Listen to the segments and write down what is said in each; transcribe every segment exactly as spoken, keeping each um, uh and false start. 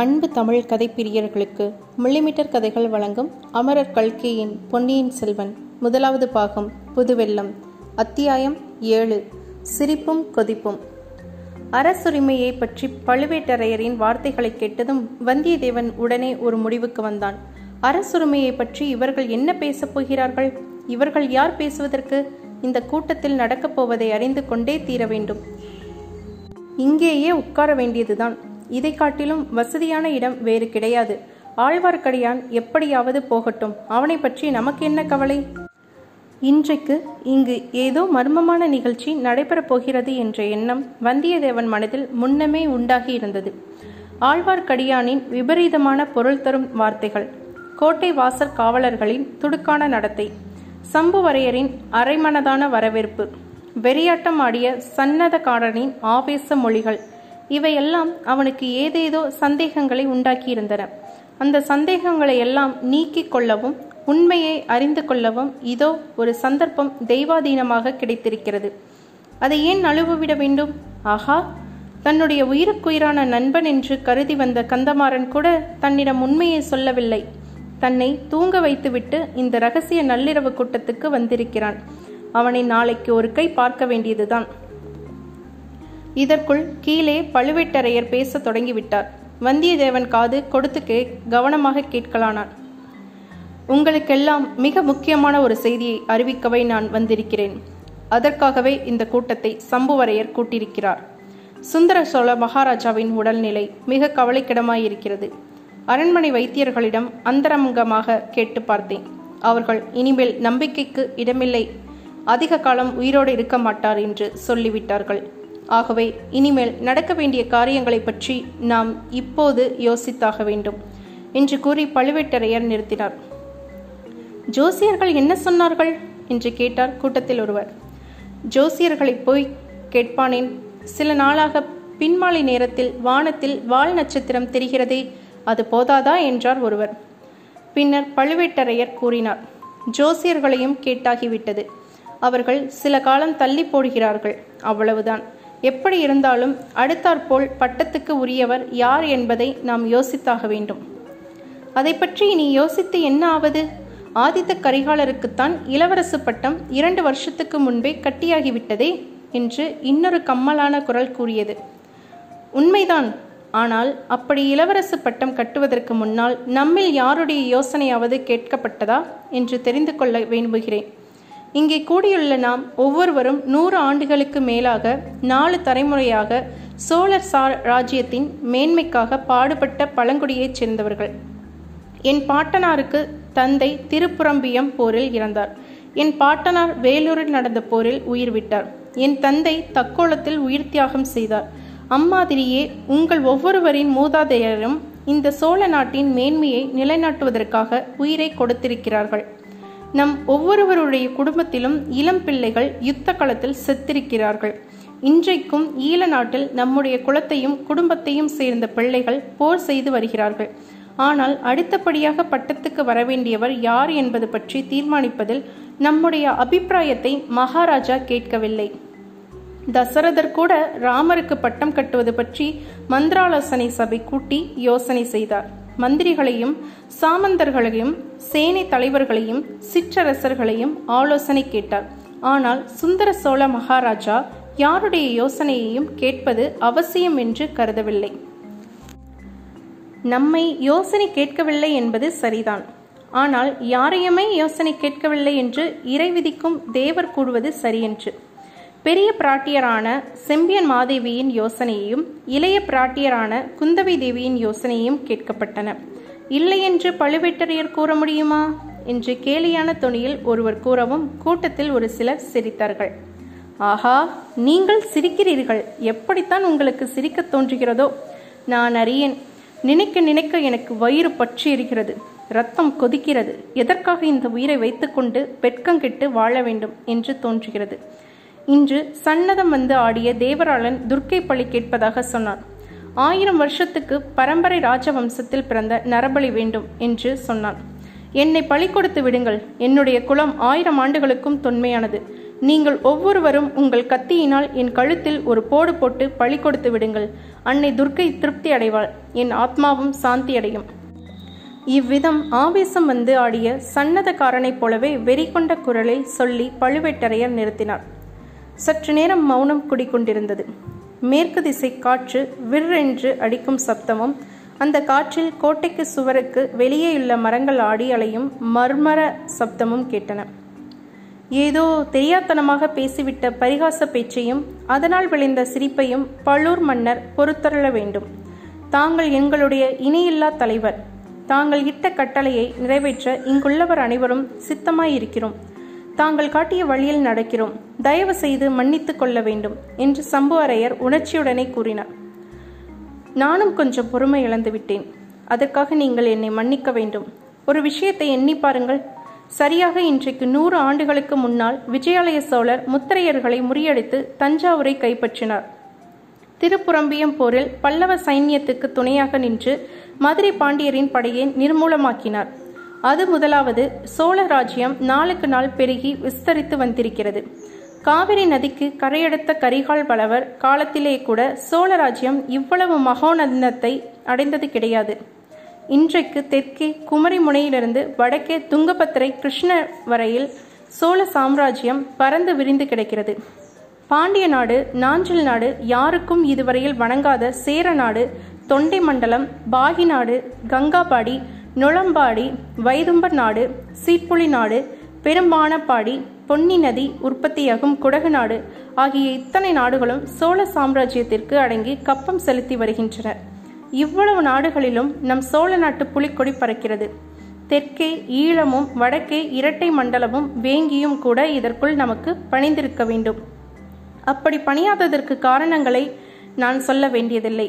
அன்பு தமிழ் கதை பிரியர்களுக்கு மில்லிமீட்டர் கதைகள் வழங்கும் அமரர் கல்கியின் பொன்னியின் செல்வன் முதலாவது பாகம் புதுவெல்லம், அத்தியாயம் ஏழு, சிரிப்பும் கொதிப்பும். அரசுரிமையை பற்றி பழுவேட்டரையரின் வார்த்தைகளை கேட்டதும் வந்தியத்தேவன் உடனே ஒரு முடிவுக்கு வந்தான். அரசுரிமையை பற்றி இவர்கள் என்ன பேசப் போகிறார்கள்? இவர்கள் யார் பேசுவதற்கு? இந்த கூட்டத்தில் நடக்கப் போவதை அறிந்து கொண்டே தீர வேண்டும். இங்கேயே உட்கார வேண்டியதுதான். இதை காட்டிலும் வசதியான இடம் வேறு கிடையாது. ஆழ்வார்க்கடியான் எப்படியாவது போகட்டும், அவனை பற்றி நமக்கு என்ன கவலை? இன்றைக்கு இங்கு ஏதோ மர்மமான நிகழ்ச்சி நடைபெறப் போகிறது என்ற எண்ணம் வந்தியத்தேவன் மனதில் முன்னமே உண்டாகி இருந்தது. ஆழ்வார்க்கடியானின் விபரீதமான பொருள் தரும் வார்த்தைகள், கோட்டை வாசற் காவலர்களின் துடுக்கான நடத்தை, சம்புவரையரின் அரைமனதான வரவேற்பு, வெறியாட்டம் ஆடிய சன்னதக்காரனின் ஆவேச மொழிகள், இவையெல்லாம் அவனுக்கு ஏதேதோ சந்தேகங்களை உண்டாக்கியிருந்தன. அந்த சந்தேகங்களை எல்லாம் நீக்கிக் கொள்ளவும் உண்மையை அறிந்து கொள்ளவும் இதோ ஒரு சந்தர்ப்பம் தெய்வாதீனமாக கிடைத்திருக்கிறது. அதை ஏன் நழுவவிட வேண்டும்? ஆஹா, தன்னுடைய உயிருக்குயிரான நண்பன் என்று கருதி வந்த கந்தமாறன் கூட தன்னிடம் உண்மையை சொல்லவில்லை. தன்னை தூங்க வைத்துவிட்டு இந்த இரகசிய நள்ளிரவு கூட்டத்துக்கு வந்திருக்கிறான். அவனை நாளைக்கு ஒரு கை பார்க்க வேண்டியதுதான். இதற்குள் கீழே பழுவேட்டரையர் பேச தொடங்கிவிட்டார். வந்தியத்தேவன் காது கொடுத்துக்கே கவனமாக கேட்கலானான். உங்களுக்கெல்லாம் மிக முக்கியமான ஒரு செய்தியை அறிவிக்கவே நான் வந்திருக்கிறேன். அதற்காகவே இந்த கூட்டத்தை சம்புவரையர் கூட்டியிருக்கிறார். சுந்தர சோழ மகாராஜாவின் உடல்நிலை மிக கவலைக்கிடமாயிருக்கிறது. அரண்மனை வைத்தியர்களிடம் அந்தரங்கமாக கேட்டு பார்த்தேன். அவர்கள் இனிமேல் நம்பிக்கைக்கு இடமில்லை, அதிக காலம் உயிரோடு இருக்க மாட்டார் என்று சொல்லிவிட்டார்கள். ஆகவே இனிமேல் நடக்க வேண்டிய காரியங்களை பற்றி நாம் இப்போது யோசித்தாக வேண்டும் என்று கூறி பழுவேட்டரையர் நிறுத்தினார். ஜோசியர்கள் என்ன சொன்னார்கள் என்று கேட்டார் கூட்டத்தில் ஒருவர். ஜோசியர்களை போய் கேட்பானேன்? சில நாளாக பின்மாலை நேரத்தில் வானத்தில் வால் நட்சத்திரம் தெரிகிறதே, அது போதாதா என்றார் ஒருவர். பின்னர் பழுவேட்டரையர் கூறினார், ஜோசியர்களையும் கேட்டாகிவிட்டது. அவர்கள் சில காலம் தள்ளி போடுகிறார்கள், அவ்வளவுதான். எப்படி இருந்தாலும் அடுத்தாற்போல் பட்டத்துக்கு உரியவர் யார் என்பதை நாம் யோசித்தாக வேண்டும். அதை பற்றி இனி யோசித்து என்ன ஆவது? ஆதித்த கரிகாலருக்குத்தான் இளவரசு பட்டம் இரண்டு வருஷத்துக்கு முன்பே கட்டியாகிவிட்டதே என்று இன்னொரு கம்மலான குரல் கூறியது. உண்மைதான். ஆனால் அப்படி இளவரசு பட்டம் கட்டுவதற்கு முன்னால் நம்மில் யாருடைய யோசனையாவது கேட்கப்பட்டதா என்று தெரிந்து கொள்ள விரும்புகிறேன். இங்கே கூடியுள்ள நாம் ஒவ்வொருவரும் நூறு ஆண்டுகளுக்கு மேலாக நாலு தலைமுறையாக சோழர் சா ராஜ்யத்தின் மேன்மைக்காக பாடுபட்ட பழங்குடியைச் சேர்ந்தவர்கள். என் பாட்டனாருக்கு தந்தை திருப்புரம்பியம் போரில் இறந்தார். என் பாட்டனார் வேலூரில் நடந்த போரில் உயிர் விட்டார். என் தந்தை தக்கோளத்தில் உயிர் தியாகம் செய்தார். அம்மாதிரியே உங்கள் ஒவ்வொருவரின் மூதாதையரும் இந்த சோழ நாட்டின் மேன்மையை நிலைநாட்டுவதற்காக உயிரை கொடுத்திருக்கிறார்கள். நம் ஒவ்வொருவருடைய குடும்பத்திலும் இளம் பிள்ளைகள் யுத்த களத்தில் செத்திருக்கிறார்கள். இன்றைக்கும் ஈழ நாட்டில் நம்முடைய குலத்தையும் குடும்பத்தையும் சேர்ந்த பிள்ளைகள் போர் செய்து வருகிறார்கள். ஆனால் அடுத்தபடியாக பட்டத்துக்கு வரவேண்டியவர் யார் என்பது பற்றி தீர்மானிப்பதில் நம்முடைய அபிப்பிராயத்தை மகாராஜா கேட்கவில்லை. தசரதர் கூட ராமருக்கு பட்டம் கட்டுவது பற்றி மந்திராலோசனை சபை கூட்டி யோசனை செய்தார். மந்திரிகளையும் சாமந்தர்களையும் சேனை தலைவர்களையும் சிற்றரசர்களையும் ஆலோசனை கேட்டார். ஆனால் சுந்தர சோழ மகாராஜா யாருடைய யோசனையையும் கேட்பது அவசியம் என்று கருதவில்லை. நம்மை யோசனை கேட்கவில்லை என்பது சரிதான். ஆனால் யாரையுமே யோசனை கேட்கவில்லை என்று இறைவிதிக்கும் தேவர் கூறுவது சரியென்று பெரிய பிராட்டியரான செம்பியன் மாதேவியின் யோசனையும் இளைய பிராட்டியரான குந்தவை தேவியின் யோசனையும் கேட்கப்பட்டன. இல்லை என்று பழுவேட்டரையர் கூற முடியுமா என்று கேலியான தொனியில் ஒருவர் கூறவும் கூட்டத்தில் ஒரு சிலர் சிரித்தார்கள். ஆஹா, நீங்கள் சிரிக்கிறீர்கள். எப்படித்தான் உங்களுக்கு சிரிக்க தோன்றுகிறதோ நான் அறியேன். நினைக்க நினைக்க எனக்கு வயிறு பற்றி இருக்கிறது, இரத்தம் கொதிக்கிறது. எதற்காக இந்த உயிரை வைத்துக்கொண்டு வெட்கங்கெட்டு வாழ வேண்டும் என்று தோன்றுகிறது. இன்று சன்னதம் வந்து ஆடிய தேவராளன் துர்கை பழி கேட்பதாக சொன்னார். ஆயிரம் வருஷத்துக்கு பரம்பரை ராஜவம்சத்தில் பிறந்த நரபலி வேண்டும் என்று சொன்னான். என்னை பழி கொடுத்து விடுங்கள். என்னுடைய குலம் ஆயிரம் ஆண்டுகளுக்கும் தொன்மையானது. நீங்கள் ஒவ்வொருவரும் உங்கள் கத்தியினால் என் கழுத்தில் ஒரு போடு போட்டு பழி கொடுத்து விடுங்கள். அன்னை துர்க்கை திருப்தி அடைவாள், என் ஆத்மாவும் சாந்தி அடையும். இவ்விதம் ஆவேசம் வந்து ஆடிய சன்னதக்காரனைப் போலவே வெறி கொண்ட குரலில் சொல்லி பழுவேட்டரையர் நிறுத்தினார். சற்று நேரம் மௌனம் குடிக்கொண்டிருந்தது. மேற்கு திசை காற்று விற்றென்று அடிக்கும் சப்தமும், அந்த காற்றில் கோட்டைக்கு சுவருக்கு வெளியேயுள்ள மரங்கள் ஆடி அலையும் மர்மர சப்தமும் கேட்டன. ஏதோ தெரியாத்தனமாக பேசிவிட்ட பரிகாச பேச்சையும் அதனால் விளைந்த சிரிப்பையும் பழுவூர் மன்னர் பொறுத்தருள வேண்டும். தாங்கள் எங்களுடைய இணையில்லா தலைவர். தாங்கள் இட்ட கட்டளையை நிறைவேற்ற இங்குள்ளவர் அனைவரும் சித்தமாயிருக்கிறோம். தாங்கள் காட்டிய வழியில் நடக்கிறோம். தயவு செய்து மன்னித்து கொள்ள வேண்டும் என்று சம்புவரையர் உணர்ச்சியுடனே கூறினார். நானும் கொஞ்சம் பொறுமை இழந்துவிட்டேன். அதற்காக நீங்கள் என்னை மன்னிக்க வேண்டும். ஒரு விஷயத்தை எண்ணி பாருங்கள். சரியாக இன்றைக்கு நூறு ஆண்டுகளுக்கு முன்னால் விஜயாலய சோழர் முத்திரையர்களை முறியடித்து தஞ்சாவூரை கைப்பற்றினார். திருப்புரம்பியம் போரில் பல்லவ சைன்யத்துக்கு துணையாக நின்று மதுரை பாண்டியரின் படையை நிர்மூலமாக்கினார். அது முதலாவது. சோழ ராஜ்யம் நாளுக்கு நாள் பெருகி விஸ்தரித்து வந்திருக்கிறது. காவிரி நதிக்கு கரையெடுத்த கரிகால் பல்லவர் காலத்திலே கூட சோழ ராஜ்யம் இவ்வளவு மகோன்னதத்தை அடைந்தது கிடையாது. இன்றைக்கு தெற்கே குமரி முனையிலிருந்து வடக்கே துங்கபத்திரை கிருஷ்ண வரையில் சோழ சாம்ராஜ்யம் பறந்து விரிந்து கிடக்கிறது. பாண்டிய நாடு, நாஞ்சில் நாடு, யாருக்கும் இதுவரையில் வணங்காத சேர நாடு, தொண்டை மண்டலம், பாகி நாடு, கங்காபாடி, நுழம்பாடி, வைதும்பர் நாடு, சீட்புலி நாடு, பெரும்பானப்பாடி, பொன்னி நதி உற்பத்தியாகும் குடகு நாடு ஆகிய இத்தனை நாடுகளும் சோழ சாம்ராஜ்யத்திற்கு அடங்கி கப்பம் செலுத்தி வருகின்றனர். இவ்வளவு நாடுகளிலும் நம் சோழ நாட்டு புலிக்கொடி பறக்கிறது. தெற்கே ஈழமும் வடக்கே இரட்டை மண்டலமும் வேங்கியும் கூட இதற்குள் நமக்கு பணிந்திருக்க வேண்டும். அப்படி பணியாததற்கு காரணங்களை நான் சொல்ல வேண்டியதில்லை.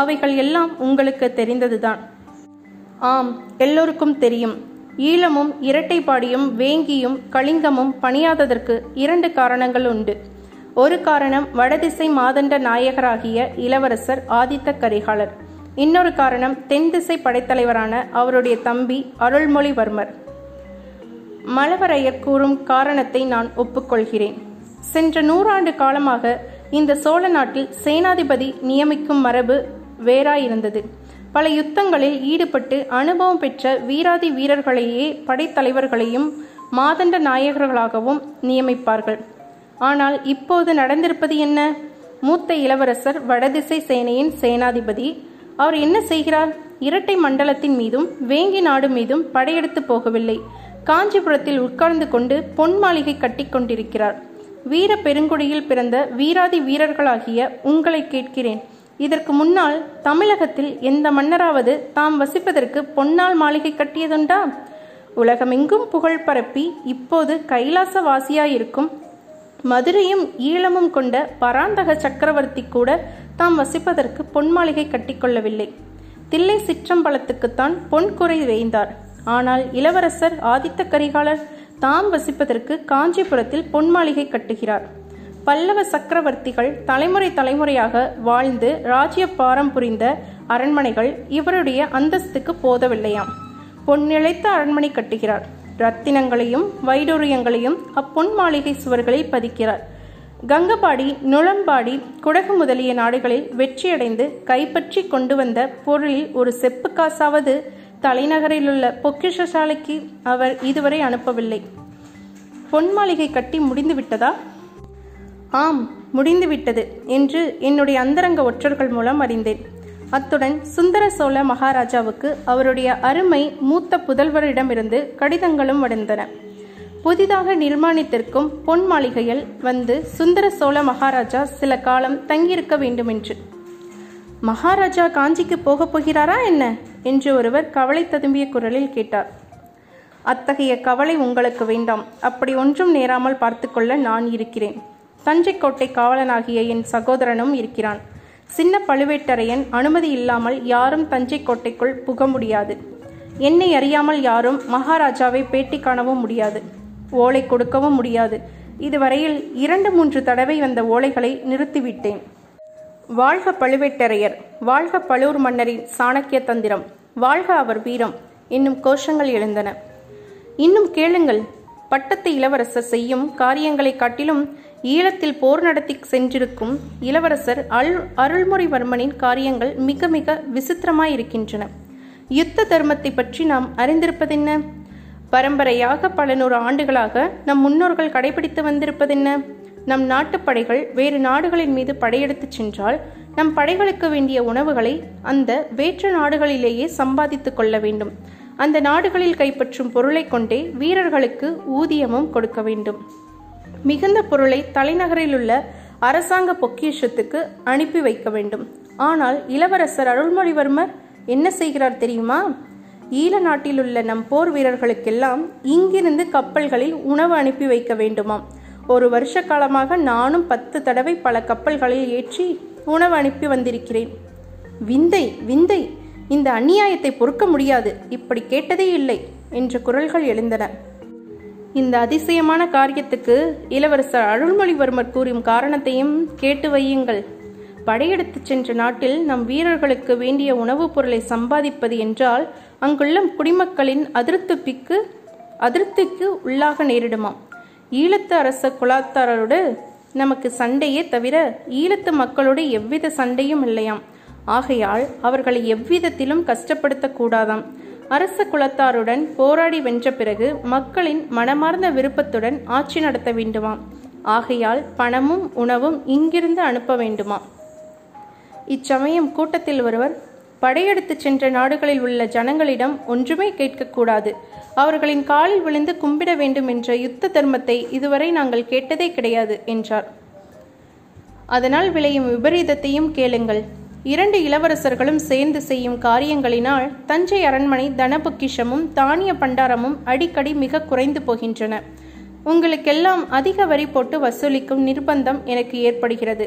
அவைகள் எல்லாம் உங்களுக்கு தெரிந்ததுதான். ஆம், எல்லோருக்கும் தெரியும். ஈழமும் இரட்டைப்பாடியும் வேங்கியும் கலிங்கமும் பணியாததற்கு இரண்டு காரணங்கள் உண்டு. ஒரு காரணம் வடதிசை மாதண்ட நாயகராகிய இளவரசர் ஆதித்த கரிகாலர். இன்னொரு காரணம் தென் திசை படைத்தலைவரான அவருடைய தம்பி அருள்மொழிவர்மர். மழவரையர் கூறும் காரணத்தை நான் ஒப்புக்கொள்கிறேன். சென்ற நூறாண்டு காலமாக இந்த சோழ நாட்டில் சேனாதிபதி நியமிக்கும் மரபு வேறாயிருந்தது. பல யுத்தங்களில் ஈடுபட்டு அனுபவம் பெற்ற வீராதி வீரர்களையே படைத்தலைவர்களையும் மாதண்ட நாயகர்களாகவும் நியமிப்பார்கள். ஆனால் இப்போது நடந்திருப்பது என்ன? மூத்த இளவரசர் வடதிசை சேனையின் சேனாதிபதி. அவர் என்ன செய்கிறார்? இரட்டை மண்டலத்தின் மீதும் வேங்கி நாடு மீதும் படையெடுத்து போகவில்லை. காஞ்சிபுரத்தில் உட்கார்ந்து கொண்டு பொன் மாளிகை கட்டி கொண்டிருக்கிறார். வீர பெருங்குடியில் பிறந்த வீராதி வீரர்களாகிய உங்களை கேட்கிறேன். இதற்கு முன்னால் தமிழகத்தில் எந்த மன்னராவது தாம் வசிப்பதற்கு பொன்னால் மாளிகை கட்டியதுண்டா? உலகமெங்கும் புகழ் பரப்பி இப்போது கைலாச வாசியாயிருக்கும் மதுரையும் ஈழமும் கொண்ட பராந்தக சக்கரவர்த்தி கூட தாம் வசிப்பதற்கு பொன் மாளிகை கட்டிக்கொள்ளவில்லை. தில்லை சிற்றம்பலத்துக்குத்தான் பொன் குறை வேய்ந்தார். ஆனால் இளவரசர் ஆதித்த கரிகாலர் தாம் வசிப்பதற்கு காஞ்சிபுரத்தில் பொன் மாளிகை கட்டுகிறார். பல்லவ சக்கரவர்த்திகள் தலைமுறை தலைமுறையாக வாழ்ந்து ராஜ்ய பாரம் புரிந்த அரண்மனைகள் இவருடைய அந்தஸ்துக்கு போதவில்லையாம். பொன்னிழைத்த அரண்மனை கட்டுகிறார். இரத்தினங்களையும் வைடூரியங்களையும் அப்பொன் மாளிகை சுவர்களில் பதிக்கிறார். கங்கபாடி, நுழம்பாடி, குடகு முதலிய நாடுகளில் வெற்றியடைந்து கைப்பற்றி கொண்டு வந்த பொருளில் ஒரு செப்பு காசாவது தலைநகரிலுள்ள பொக்கிஷசாலைக்கு அவர் இதுவரை அனுப்பவில்லை. பொன் மாளிகை கட்டி முடிந்து விட்டதா? ஆம், முடிந்துவிட்டது என்று என்னுடைய அந்தரங்க ஒற்றர்கள் மூலம் அறிந்தேன். அத்துடன் சுந்தர சோழ மகாராஜாவுக்கு அவருடைய அருமை மூத்த புதல்வரிடமிருந்து கடிதங்களும் வந்தன. புதிதாக நிர்மாணித்திருக்கும் பொன் மாளிகையில் வந்து சுந்தர சோழ மகாராஜா சில காலம் தங்கியிருக்க வேண்டுமென்று. மகாராஜா காஞ்சிக்கு போகப் போகிறாரா என்ன என்று ஒருவர் கவலை ததும்பிய குரலில் கேட்டார். அத்தகைய கவலை உங்களுக்கு வேண்டாம். அப்படி ஒன்றும் நேராமல் பார்த்துக்கொள்ள நான் இருக்கிறேன். தஞ்சை கோட்டை காவலனாகிய என் சகோதரனும் இருக்கிறான். சின்ன பழுவேட்டரையன் அனுமதி இல்லாமல் யாரும் தஞ்சை கோட்டைக்குள் புக முடியாது. என்னை அறியாமல் யாரும் மகாராஜாவை பேட்டி காணவும் முடியாது, ஓலை கொடுக்கவும் முடியாது. இதுவரையில் இரண்டு மூன்று தடவை வந்த ஓலைகளை நிறுத்திவிட்டேன். வாழ்க பழுவேட்டரையர், வாழ்க பழுவூர் மன்னரின் சாணக்கிய தந்திரம், வாழ்க அவர் வீரம் என்னும் கோஷங்கள் எழுந்தன. இன்னும் கேளுங்கள். பட்டத்து இளவரசர் செய்யும் காரியங்களை காட்டிலும் ஈழத்தில் போர் நடத்தி சென்றிருக்கும் இளவரசர் அல் அருள்மொழிவர்மனின் காரியங்கள் மிக மிக விசித்திரமாயிருக்கின்றன. யுத்த தர்மத்தை பற்றி நாம் அறிந்திருப்பதென்ன? பரம்பரையாக பல நூறு ஆண்டுகளாக நம் முன்னோர்கள் கடைபிடித்து வந்திருப்பதென்ன? நம் நாட்டு படைகள் வேறு நாடுகளின் மீது படையெடுத்து சென்றால் நம் படைகளுக்கு வேண்டிய உணவுகளை அந்த வேற்று நாடுகளிலேயே சம்பாதித்து கொள்ள வேண்டும். அந்த நாடுகளில் கைப்பற்றும் பொருளை கொண்டே வீரர்களுக்கு ஊதியமும் கொடுக்க வேண்டும். மிகுந்த பொருளை தலைநகரிலுள்ள அரசாங்க பொக்கிஷத்துக்கு அனுப்பி வைக்க வேண்டும். ஆனால் இளவரசர் அருள்மொழிவர்மர் என்ன செய்கிறார் தெரியுமா? ஈழ நாட்டிலுள்ள நம் போர் வீரர்களுக்கெல்லாம் இங்கிருந்து கப்பல்களில் உணவு அனுப்பி வைக்க வேண்டுமாம். ஒரு வருஷ காலமாக நானும் பத்து தடவை பல கப்பல்களில் ஏற்றி உணவு அனுப்பி வந்திருக்கிறேன். விந்தை விந்தை, இந்த அநியாயத்தை பொறுக்க முடியாது, இப்படி கேட்டதே இல்லை என்ற குரல்கள் எழுந்தன. இந்த அதிசயமான காரியத்துக்கு இளவரசர் அருள்மொழிவர்மர் கூறும் காரணத்தையும் கேட்டு வையுங்கள். படையெடுத்து சென்ற நாட்டில் நம் வீரர்களுக்கு வேண்டிய உணவுப் பொருளை சம்பாதிப்பது என்றால் அங்குள்ள குடிமக்களின் அதிருப்திக்கு அதிருப்திக்கு உள்ளாக நேரிடுமாம். ஈழத்து அரச குலாத்தாரோடு நமக்கு சண்டையே தவிர ஈழத்து மக்களோடு எவ்வித சண்டையும் இல்லையாம். ஆகையால் அவர்களை எவ்விதத்திலும் கஷ்டப்படுத்தக்கூடாதாம். அரச குலத்தாருடன் போராடி வென்ற பிறகு மக்களின் மனமார்ந்த விருப்பத்துடன் ஆட்சி நடத்த வேண்டுமாம். ஆகையால் பணமும் உணவும் இங்கிருந்து அனுப்ப வேண்டுமாம். இச்சமயம் கூட்டத்தில் ஒருவர், படையெடுத்து சென்ற நாடுகளில் உள்ள ஜனங்களிடம் ஒன்றுமே கேட்கக்கூடாது, அவர்களின் காலில் விழுந்து கும்பிட வேண்டும் என்ற யுத்த தர்மத்தை இதுவரை நாங்கள் கேட்டதே கிடையாது என்றார். அதனால் விளையும் விபரீதத்தையும் கேளுங்கள். இரண்டு இளவரசர்களும் சேர்ந்து செய்யும் காரியங்களினால் தஞ்சை அரண்மனை தனபொக்கிஷமும் தானிய பண்டாரமும் அடிக்கடி மிக குறைந்து போகின்றன. உங்களுக்கெல்லாம் அதிக வரி போட்டு வசூலிக்கும் நிர்பந்தம் எனக்கு ஏற்படுகிறது.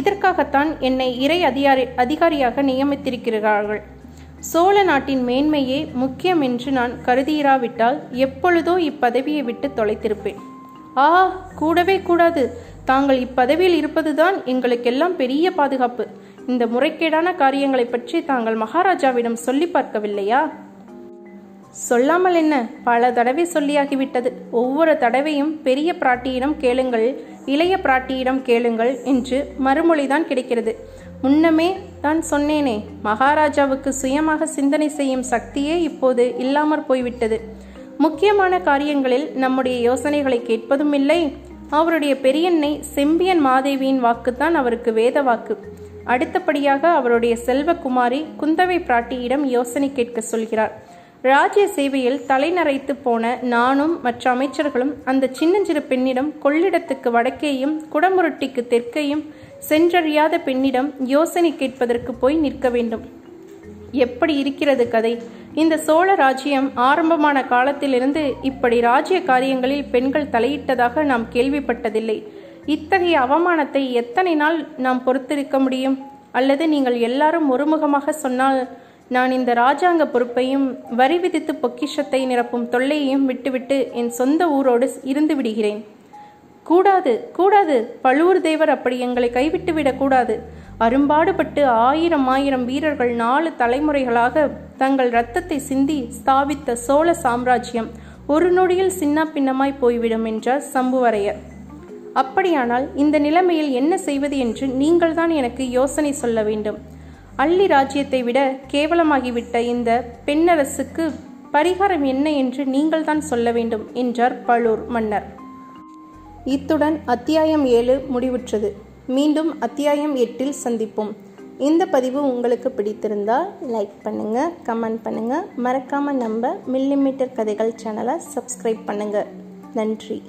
இதற்காகத்தான் என்னை இறை அதிகாரி அதிகாரியாக நியமித்திருக்கிறார்கள். சோழ நாட்டின் மேன்மையே முக்கியம் என்று நான் கருதியிராவிட்டால் எப்பொழுதோ இப்பதவியை விட்டு தொலைத்திருப்பேன். ஆ, கூடவே கூடாது. தாங்கள் இப்பதவியில் இருப்பதுதான் எங்களுக்கெல்லாம் பெரிய பாதுகாப்பு. இந்த முறைகேடான காரியங்களை பற்றி தாங்கள் மகாராஜாவிடம் சொல்லி பார்க்கவில்லையா? சொல்லாமல் என்ன, பல தடவை சொல்லியாகிவிட்டது. ஒவ்வொரு தடவையும் பெரிய பிராட்டியிடம் கேளுங்கள், இளைய பிராட்டியிடம் கேளுங்கள் என்று மறுமொழிதான் கிடைக்கிறது. முன்னமே தான் சொன்னேனே, மகாராஜாவுக்கு சுயமாக சிந்தனை செய்யும் சக்தியே இப்போது இல்லாமற் போய்விட்டது. முக்கியமான காரியங்களில் நம்முடைய யோசனைகளை கேட்பதும் இல்லை. அவருடைய பெரியன்னை செம்பியன் மாதேவியின் வாக்குத்தான் அவருக்கு வேத வாக்கு. அடுத்தபடியாக அவருடைய செல்வகுமாரி குந்தவை பிராட்டியிடம் யோசனை கேட்க சொல்கிறார். ராஜ்ய சேவையில் தலைநரைத்து போன நானும் மற்ற அமைச்சர்களும் அந்த சின்னஞ்சிறு பெண்ணிடம், கொள்ளிடத்துக்கு வடக்கேயும் குடமுருட்டிக்கு தெற்கேயும் சென்றறியாத பெண்ணிடம் யோசனை கேட்பதற்கு போய் நிற்க வேண்டும். எப்படி இருக்கிறது கதை? இந்த சோழ ராஜ்யம் ஆரம்பமான காலத்திலிருந்து இப்படி ராஜ்ய காரியங்களில் பெண்கள் தலையிட்டதாக நாம் கேள்விப்பட்டதில்லை. இத்தகைய அவமானத்தை எத்தனை நாள் நாம் பொறுத்திருக்க முடியும்? அல்லது நீங்கள் எல்லாரும் ஒருமுகமாக சொன்னால் நான் இந்த இராஜாங்க பொறுப்பையும் வரி விதித்து பொக்கிஷத்தை நிரப்பும் தொல்லையையும் விட்டுவிட்டு என் சொந்த ஊரோடு இருந்து விடுகிறேன். கூடாது கூடாது, பழுவூர் தேவர் அப்படி எங்களை கைவிட்டு விடக்கூடாது. அரும்பாடுபட்டு ஆயிரம் ஆயிரம் வீரர்கள் நாலு தலைமுறைகளாக தங்கள் இரத்தத்தை சிந்தி ஸ்தாபித்த சோழ சாம்ராஜ்யம் ஒரு நொடியில் சின்ன பின்னமாய் போய்விடும் என்றார் சம்புவரையர். அப்படியானால் இந்த நிலைமையில் என்ன செய்வது என்று நீங்கள்தான் எனக்கு யோசனை சொல்ல வேண்டும். அள்ளி ராஜ்யத்தை விட கேவலமாகிவிட்ட இந்த பெண்ணரசுக்கு பரிகாரம் என்ன என்று நீங்கள்தான் சொல்ல வேண்டும் என்றார் பழுவூர் மன்னர். இத்துடன் அத்தியாயம் ஏழு முடிவுற்றது. மீண்டும் அத்தியாயம் எட்டில் சந்திப்போம். இந்த பதிவு உங்களுக்கு பிடித்திருந்தால் லைக் பண்ணுங்கள், கமெண்ட் பண்ணுங்கள். மறக்காமல் நம்ம மில்லிமீட்டர் கதைகள் சேனலை சப்ஸ்கிரைப் பண்ணுங்கள். நன்றி.